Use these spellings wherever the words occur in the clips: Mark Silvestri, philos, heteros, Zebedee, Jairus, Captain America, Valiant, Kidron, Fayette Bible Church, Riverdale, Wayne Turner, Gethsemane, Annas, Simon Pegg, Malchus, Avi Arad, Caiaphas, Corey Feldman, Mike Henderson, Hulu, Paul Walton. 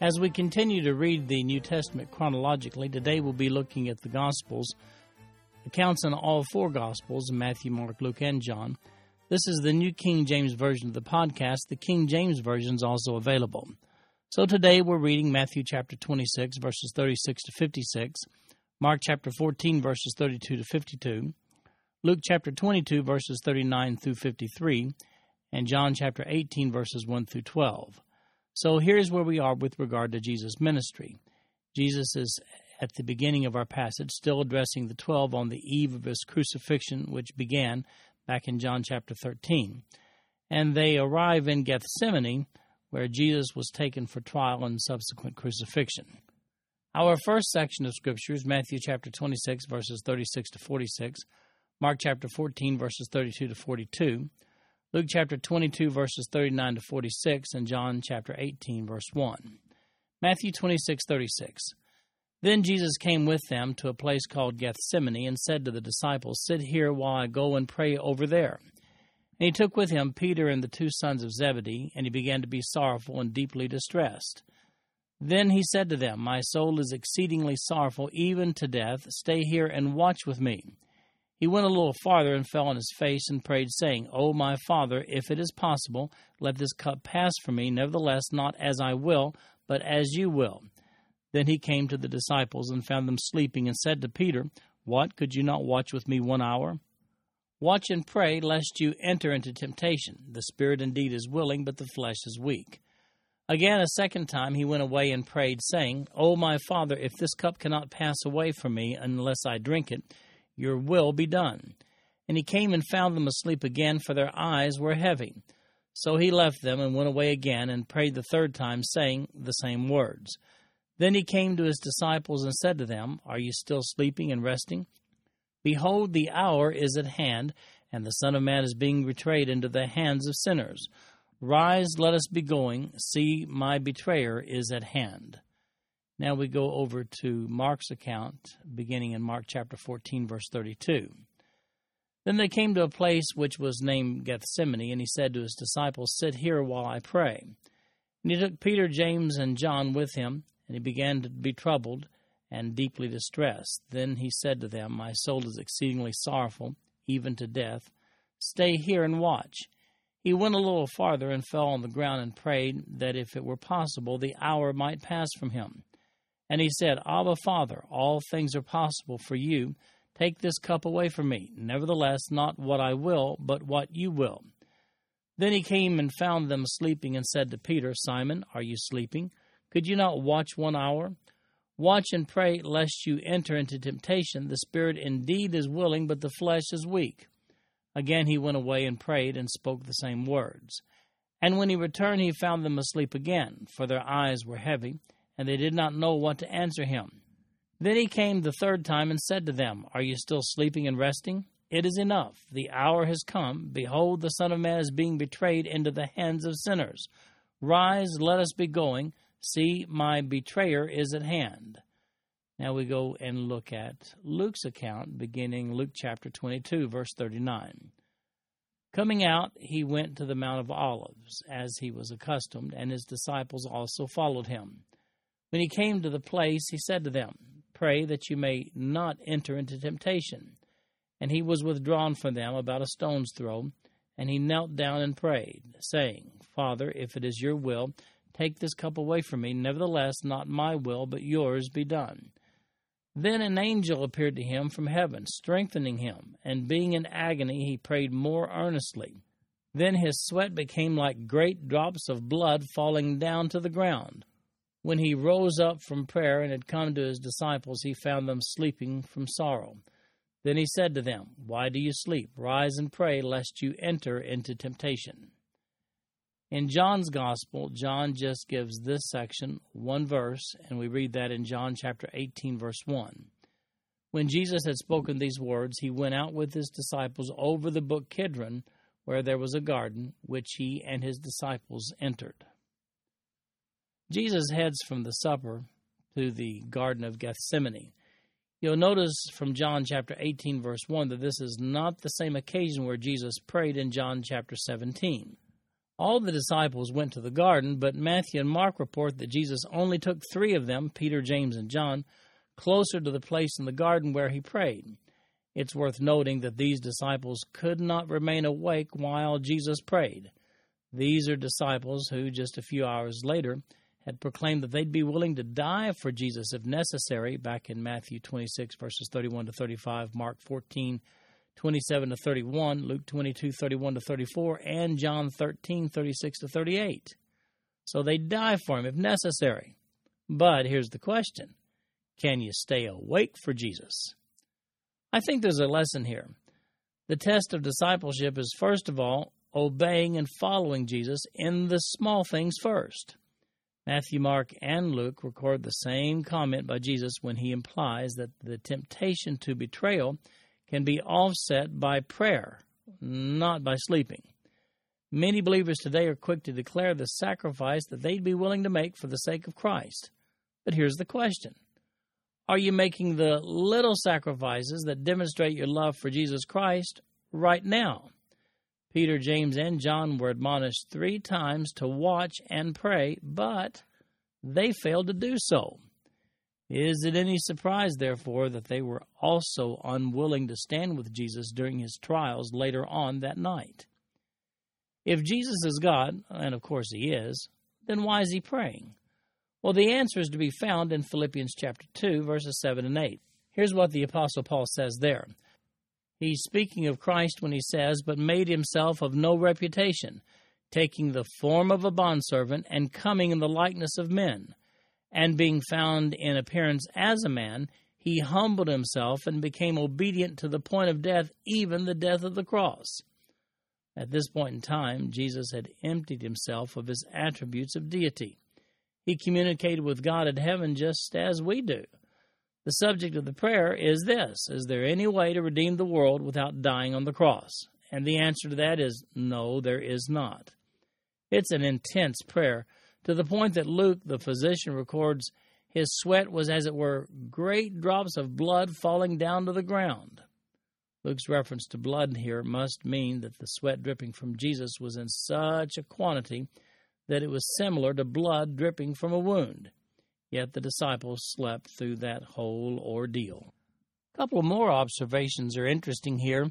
As we continue to read the New Testament chronologically, today we'll be looking at the Gospels, accounts in all four Gospels, Matthew, Mark, Luke, and John. This is the New King James Version of the podcast. The King James Version is also available. So today we're reading Matthew chapter 26, verses 36 to 56, Mark chapter 14, verses 32 to 52, Luke chapter 22, verses 39 through 53, and John chapter 18, verses 1 through 12. So here's where we are with regard to Jesus' ministry. Jesus is, at the beginning of our passage, still addressing the 12 on the eve of his crucifixion, which began back in John chapter 13. And they arrive in Gethsemane, where Jesus was taken for trial and subsequent crucifixion. Our first section of Scripture is Matthew chapter 26, verses 36 to 46, Mark chapter 14, verses 32 to 42, Luke chapter 22, verses 39 to 46, and John chapter 18, verse 1. Matthew 26, 36. Then Jesus came with them to a place called Gethsemane and said to the disciples, "Sit here while I go and pray over there." And he took with him Peter and the two sons of Zebedee, and he began to be sorrowful and deeply distressed. Then he said to them, "My soul is exceedingly sorrowful, even to death. Stay here and watch with me." He went a little farther and fell on his face and prayed, saying, "O my Father, if it is possible, let this cup pass from me. Nevertheless, not as I will, but as you will." Then he came to the disciples and found them sleeping and said to Peter, "What, could you not watch with me 1 hour? Watch and pray, lest you enter into temptation. The spirit indeed is willing, but the flesh is weak." Again, a second time he went away and prayed, saying, "O my Father, if this cup cannot pass away from me unless I drink it, your will be done." And he came and found them asleep again, for their eyes were heavy. So he left them and went away again and prayed the third time, saying the same words. Then he came to his disciples and said to them, "Are you still sleeping and resting? Behold, the hour is at hand, and the Son of Man is being betrayed into the hands of sinners. Rise, let us be going. See, my betrayer is at hand." Now we go over to Mark's account, beginning in Mark chapter 14, verse 32. Then they came to a place which was named Gethsemane, and he said to his disciples, "Sit here while I pray." And he took Peter, James, and John with him, and he began to be troubled and deeply distressed. Then he said to them, "My soul is exceedingly sorrowful, even to death. Stay here and watch." He went a little farther and fell on the ground and prayed that if it were possible, the hour might pass from him. And he said, "Abba, Father, all things are possible for you. Take this cup away from me. Nevertheless, not what I will, but what you will." Then he came and found them sleeping and said to Peter, "Simon, are you sleeping? Could you not watch 1 hour? Watch and pray, lest you enter into temptation. The spirit indeed is willing, but the flesh is weak." Again he went away and prayed and spoke the same words. And when he returned, he found them asleep again, for their eyes were heavy, and they did not know what to answer him. Then he came the third time and said to them, "Are you still sleeping and resting? It is enough. The hour has come. Behold, the Son of Man is being betrayed into the hands of sinners. Rise, let us be going. See, my betrayer is at hand." Now we go and look at Luke's account, beginning Luke chapter 22, verse 39. Coming out, he went to the Mount of Olives, as he was accustomed, and his disciples also followed him. When he came to the place, he said to them, "Pray that you may not enter into temptation." And he was withdrawn from them about a stone's throw, and he knelt down and prayed, saying, "Father, if it is your will, take this cup away from me. Nevertheless, not my will, but yours be done." Then an angel appeared to him from heaven, strengthening him, and being in agony, he prayed more earnestly. Then his sweat became like great drops of blood falling down to the ground. When he rose up from prayer and had come to his disciples, he found them sleeping from sorrow. Then he said to them, "Why do you sleep? Rise and pray, lest you enter into temptation." In John's Gospel, John just gives this section one verse, and we read that in John chapter 18, verse 1. When Jesus had spoken these words, he went out with his disciples over the brook Kidron, where there was a garden, which he and his disciples entered. Jesus heads from the supper to the Garden of Gethsemane. You'll notice from John chapter 18, verse 1, that this is not the same occasion where Jesus prayed in John chapter 17. All the disciples went to the garden, but Matthew and Mark report that Jesus only took three of them, Peter, James, and John, closer to the place in the garden where he prayed. It's worth noting that these disciples could not remain awake while Jesus prayed. These are disciples who, just a few hours later, had proclaimed that they'd be willing to die for Jesus if necessary, back in Matthew 26, verses 31 to 35, Mark 14, 27 to 31, Luke 22, 31 to 34, and John 13, 36 to 38. So they'd die for him if necessary. But here's the question. Can you stay awake for Jesus? I think there's a lesson here. The test of discipleship is, first of all, obeying and following Jesus in the small things first. Matthew, Mark, and Luke record the same comment by Jesus when he implies that the temptation to betrayal can be offset by prayer, not by sleeping. Many believers today are quick to declare the sacrifice that they'd be willing to make for the sake of Christ. But here's the question. Are you making the little sacrifices that demonstrate your love for Jesus Christ right now? Peter, James, and John were admonished three times to watch and pray, but they failed to do so. Is it any surprise, therefore, that they were also unwilling to stand with Jesus during his trials later on that night? If Jesus is God, and of course he is, then why is he praying? Well, the answer is to be found in Philippians chapter 2, verses 7 and 8. Here's what the Apostle Paul says there. He's speaking of Christ when he says, "But made himself of no reputation, taking the form of a bondservant and coming in the likeness of men. And being found in appearance as a man, he humbled himself and became obedient to the point of death, even the death of the cross." At this point in time, Jesus had emptied himself of his attributes of deity. He communicated with God in heaven just as we do. The subject of the prayer is this: is there any way to redeem the world without dying on the cross? And the answer to that is no, there is not. It's an intense prayer, to the point that Luke, the physician, records his sweat was, as it were, great drops of blood falling down to the ground. Luke's reference to blood here must mean that the sweat dripping from Jesus was in such a quantity that it was similar to blood dripping from a wound. Yet the disciples slept through that whole ordeal. A couple more observations are interesting here.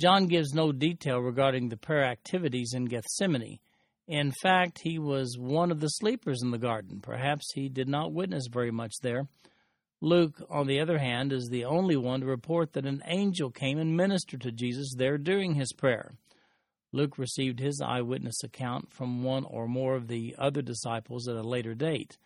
John gives no detail regarding the prayer activities in Gethsemane. In fact, he was one of the sleepers in the garden. Perhaps he did not witness very much there. Luke, on the other hand, is the only one to report that an angel came and ministered to Jesus there during his prayer. Luke received his eyewitness account from one or more of the other disciples at a later date.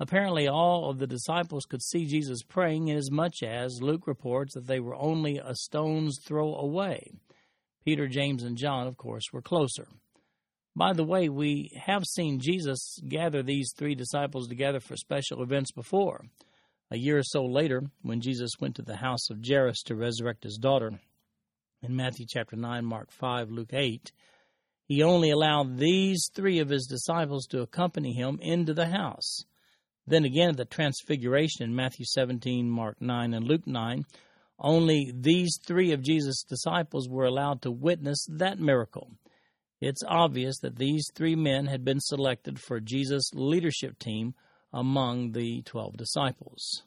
Apparently, all of the disciples could see Jesus praying, inasmuch as Luke reports that they were only a stone's throw away. Peter, James, and John, of course, were closer. By the way, we have seen Jesus gather these three disciples together for special events before. A year or so later, when Jesus went to the house of Jairus to resurrect his daughter, in Matthew chapter 9, Mark 5, Luke 8, he only allowed these three of his disciples to accompany him into the house. Then again, at the transfiguration in Matthew 17, Mark 9, and Luke 9, only these three of Jesus' disciples were allowed to witness that miracle. It's obvious that these three men had been selected for Jesus' leadership team among the 12 disciples.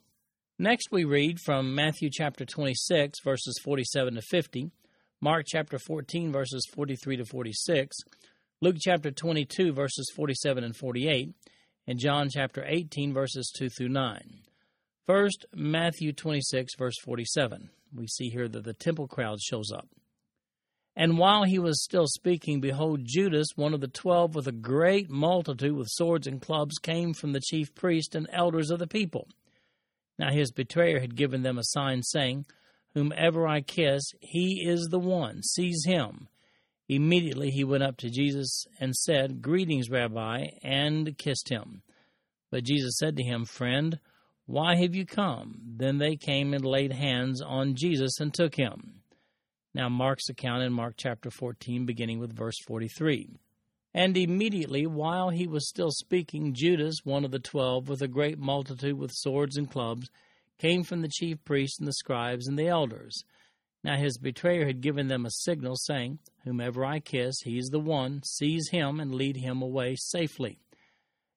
Next we read from Matthew chapter 26, verses 47 to 50. Mark chapter 14, verses 43 to 46, Luke chapter 22, verses 47 and 48, and John chapter 18, verses 2 through 9. First, Matthew 26, verse 47. We see here that the temple crowd shows up. And while he was still speaking, behold, Judas, one of the 12, with a great multitude with swords and clubs, came from the chief priests and elders of the people. Now his betrayer had given them a sign, saying, "Whomever I kiss, he is the one. Seize him." Immediately he went up to Jesus and said, "Greetings, Rabbi," and kissed him. But Jesus said to him, "Friend, why have you come?" Then they came and laid hands on Jesus and took him. Now Mark's account in Mark chapter 14, beginning with verse 43. And immediately, while he was still speaking, Judas, one of the 12, with a great multitude with swords and clubs, came from the chief priests and the scribes and the elders. Now his betrayer had given them a signal, saying, "Whomever I kiss, he is the one. Seize him and lead him away safely."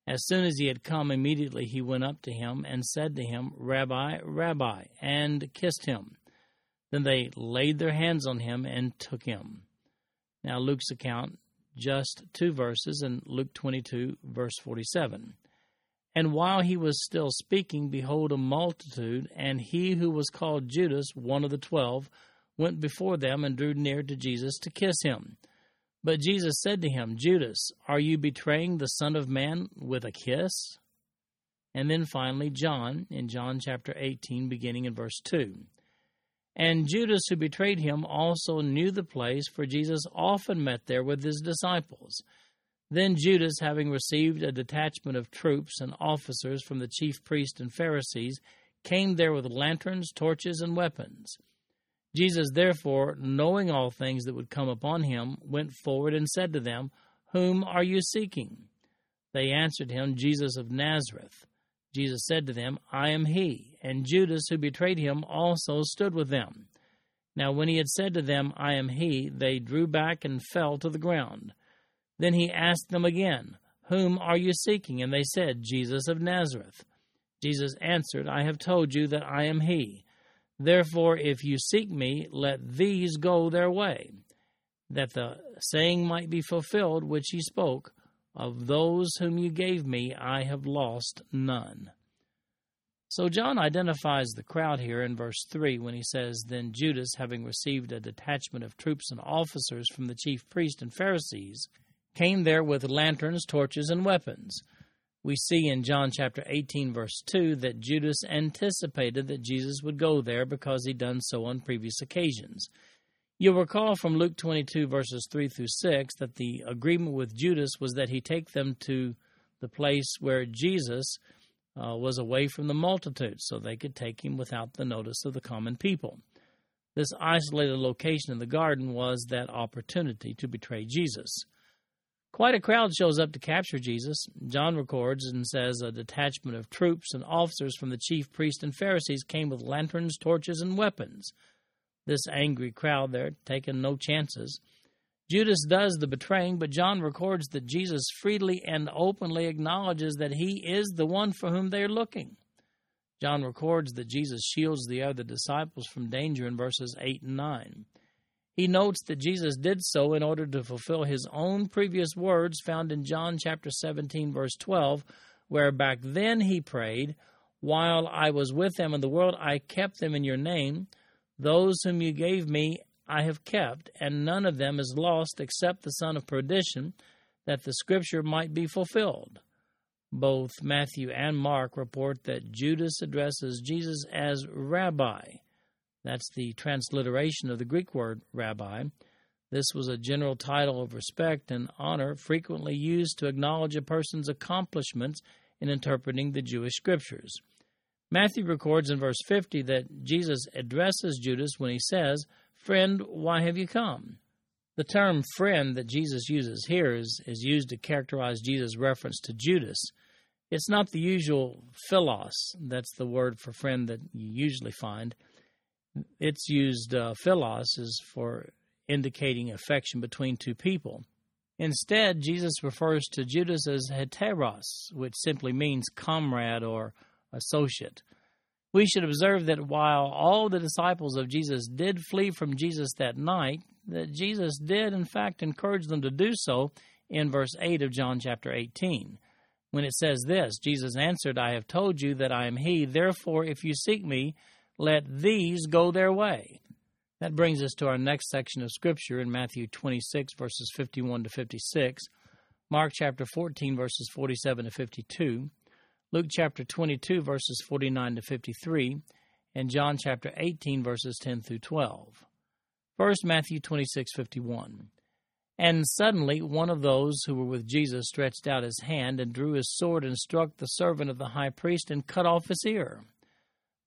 As soon as he had come, immediately he went up to him and said to him, "Rabbi, Rabbi," and kissed him. Then they laid their hands on him and took him. Now Luke's account, just 2 verses, in Luke 22, verse 47. And while he was still speaking, behold, a multitude, and he who was called Judas, one of the 12, went before them and drew near to Jesus to kiss him. But Jesus said to him, "Judas, are you betraying the Son of Man with a kiss?" And then finally John, in John chapter 18, beginning in verse 2. And Judas, who betrayed him, also knew the place, for Jesus often met there with his disciples. Then Judas, having received a detachment of troops and officers from the chief priests and Pharisees, came there with lanterns, torches, and weapons. Jesus, therefore, knowing all things that would come upon him, went forward and said to them, "Whom are you seeking?" They answered him, "Jesus of Nazareth." Jesus said to them, "I am he." And Judas, who betrayed him, also stood with them. Now when he had said to them, "I am he," they drew back and fell to the ground. Then he asked them again, "Whom are you seeking?" And they said, "Jesus of Nazareth." Jesus answered, "I have told you that I am he. Therefore, if you seek me, let these go their way," that the saying might be fulfilled which he spoke, "Of those whom you gave me, I have lost none." So John identifies the crowd here in verse 3 when he says, "Then Judas, having received a detachment of troops and officers from the chief priests and Pharisees, came there with lanterns, torches, and weapons." We see in John chapter 18, verse 2, that Judas anticipated that Jesus would go there because he'd done so on previous occasions. You'll recall from Luke 22, verses 3 through 6, that the agreement with Judas was that he take them to the place where Jesus was away from the multitude, so they could take him without the notice of the common people. This isolated location in the garden was that opportunity to betray Jesus. Quite a crowd shows up to capture Jesus. John records and says a detachment of troops and officers from the chief priests and Pharisees came with lanterns, torches, and weapons. This angry crowd there, taking no chances. Judas does the betraying, but John records that Jesus freely and openly acknowledges that he is the one for whom they are looking. John records that Jesus shields the other disciples from danger in verses 8 and 9. He notes that Jesus did so in order to fulfill his own previous words found in John chapter 17, verse 12, where back then he prayed, "While I was with them in the world, I kept them in your name. Those whom you gave me, I have kept, and none of them is lost except the son of perdition, that the scripture might be fulfilled." Both Matthew and Mark report that Judas addresses Jesus as Rabbi. That's the transliteration of the Greek word rabbi. This was a general title of respect and honor frequently used to acknowledge a person's accomplishments in interpreting the Jewish scriptures. Matthew records in verse 50 that Jesus addresses Judas when he says, "Friend, why have you come?" The term friend that Jesus uses here is used to characterize Jesus' reference to Judas. It's not the usual philos, that's the word for friend that you usually find. It's used, philos, is for indicating affection between two people. Instead, Jesus refers to Judas as heteros, which simply means comrade or associate. We should observe that while all the disciples of Jesus did flee from Jesus that night, that Jesus did, in fact, encourage them to do so in verse 8 of John chapter 18. When it says this, "Jesus answered, I have told you that I am he. Therefore, if you seek me, let these go their way." That brings us to our next section of Scripture in Matthew 26, verses 51 to 56, Mark chapter 14, verses 47 to 52, Luke chapter 22, verses 49 to 53, and John chapter 18, verses 10 through 12. First, Matthew 26, 51. And suddenly one of those who were with Jesus stretched out his hand and drew his sword and struck the servant of the high priest and cut off his ear.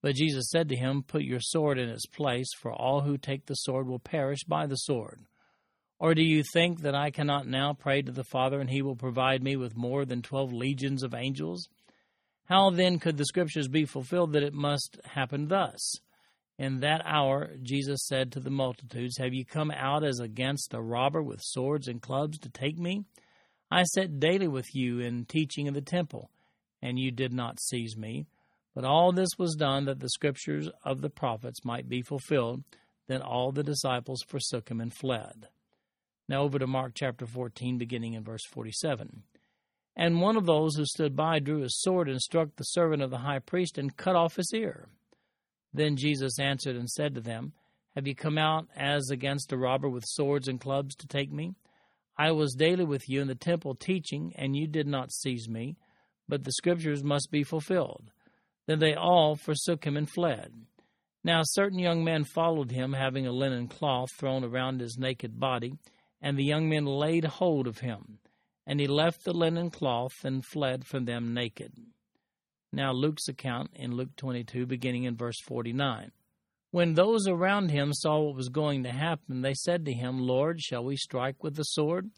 But Jesus said to him, "Put your sword in its place, for all who take the sword will perish by the sword. Or do you think that I cannot now pray to the Father, and he will provide me with more than 12 legions of angels? How then could the Scriptures be fulfilled that it must happen thus?" In that hour Jesus said to the multitudes, "Have you come out as against a robber with swords and clubs to take me? I sat daily with you in teaching in the temple, and you did not seize me. But all this was done that the Scriptures of the prophets might be fulfilled." Then all the disciples forsook him and fled. Now over to Mark chapter 14, beginning in verse 47. And one of those who stood by drew his sword and struck the servant of the high priest and cut off his ear. Then Jesus answered and said to them, "Have you come out as against a robber with swords and clubs to take me? I was daily with you in the temple teaching, and you did not seize me, but the Scriptures must be fulfilled." Then they all forsook him and fled. Now certain young men followed him, having a linen cloth thrown around his naked body, and the young men laid hold of him. And he left the linen cloth and fled from them naked. Now Luke's account in Luke 22, beginning in verse 49. When those around him saw what was going to happen, they said to him, "Lord, shall we strike with the sword?"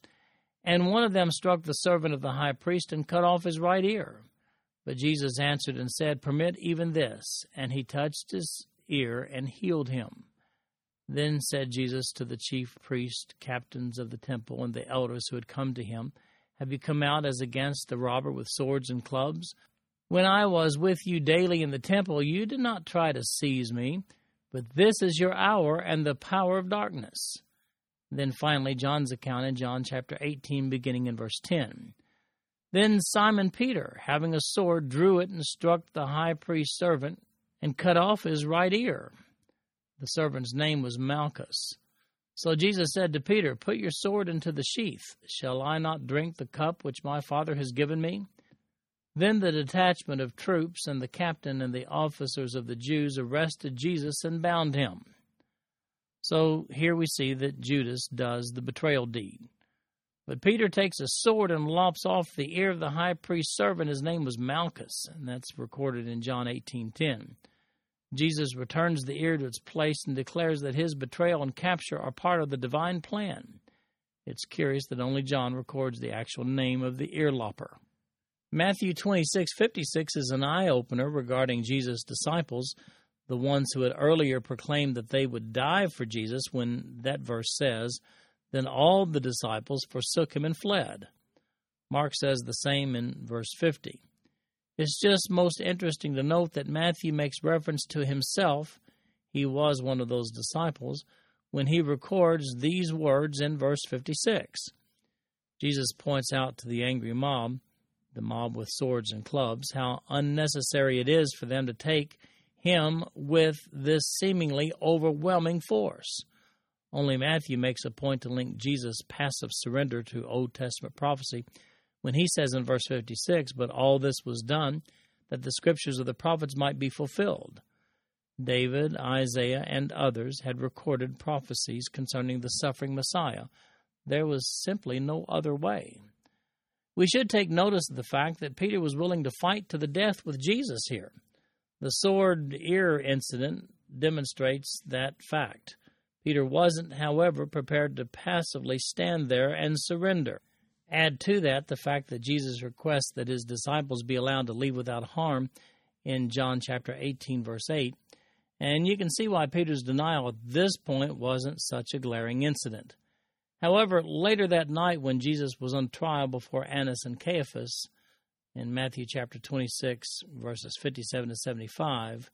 And one of them struck the servant of the high priest and cut off his right ear. But Jesus answered and said, "Permit even this." And he touched his ear and healed him. Then said Jesus to the chief priests, captains of the temple, and the elders who had come to him, "Have you come out as against the robber with swords and clubs? When I was with you daily in the temple, you did not try to seize me, but this is your hour and the power of darkness." Then finally John's account in John chapter 18, beginning in verse 10. Then Simon Peter, having a sword, drew it and struck the high priest's servant and cut off his right ear. The servant's name was Malchus. So Jesus said to Peter, "Put your sword into the sheath. Shall I not drink the cup which my Father has given me?" Then the detachment of troops and the captain and the officers of the Jews arrested Jesus and bound him. So here we see that Judas does the betrayal deed. But Peter takes a sword and lops off the ear of the high priest's servant. His name was Malchus, and that's recorded in John 18:10. Jesus returns the ear to its place and declares that his betrayal and capture are part of the divine plan. It's curious that only John records the actual name of the earlopper. Matthew 26:56 is an eye-opener regarding Jesus' disciples, the ones who had earlier proclaimed that they would die for Jesus, when that verse says, "Then all the disciples forsook him and fled." Mark says the same in verse 50. It's just most interesting to note that Matthew makes reference to himself, he was one of those disciples, when he records these words in verse 56. Jesus points out to the angry mob, the mob with swords and clubs, how unnecessary it is for them to take him with this seemingly overwhelming force. Only Matthew makes a point to link Jesus' passive surrender to Old Testament prophecy, when he says in verse 56, "But all this was done, that the Scriptures of the prophets might be fulfilled." David, Isaiah, and others had recorded prophecies concerning the suffering Messiah. There was simply no other way. We should take notice of the fact that Peter was willing to fight to the death with Jesus here. The sword ear incident demonstrates that fact. Peter wasn't, however, prepared to passively stand there and surrender. Add to that the fact that Jesus requests that his disciples be allowed to leave without harm in John chapter 18, verse 8, and you can see why Peter's denial at this point wasn't such a glaring incident. However, later that night when Jesus was on trial before Annas and Caiaphas, in Matthew chapter 26, verses 57 to 75,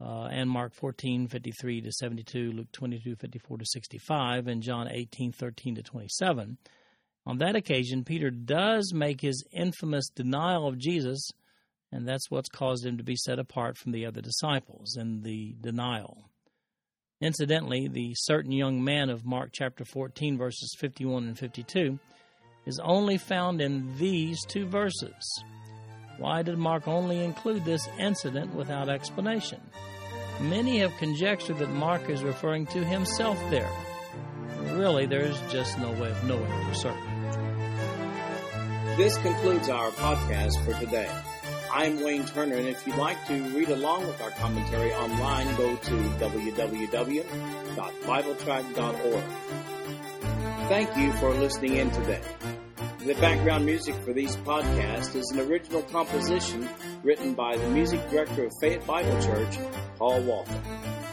and Mark 14, 53 to 72, Luke 22, 54 to 65, and John 18, 13 to 27, on that occasion, Peter does make his infamous denial of Jesus, and that's what's caused him to be set apart from the other disciples in the denial. Incidentally, the certain young man of Mark chapter 14, verses 51 and 52, is only found in these two verses. Why did Mark only include this incident without explanation? Many have conjectured that Mark is referring to himself there. really there's just no way of knowing for certain. This concludes our podcast for today. I'm Wayne Turner, and if you'd like to read along with our commentary online, go to www.bibletrack.org. Thank you for listening in today. The background music for these podcasts is an original composition written by the music director of Fayette Bible Church, Paul Walton.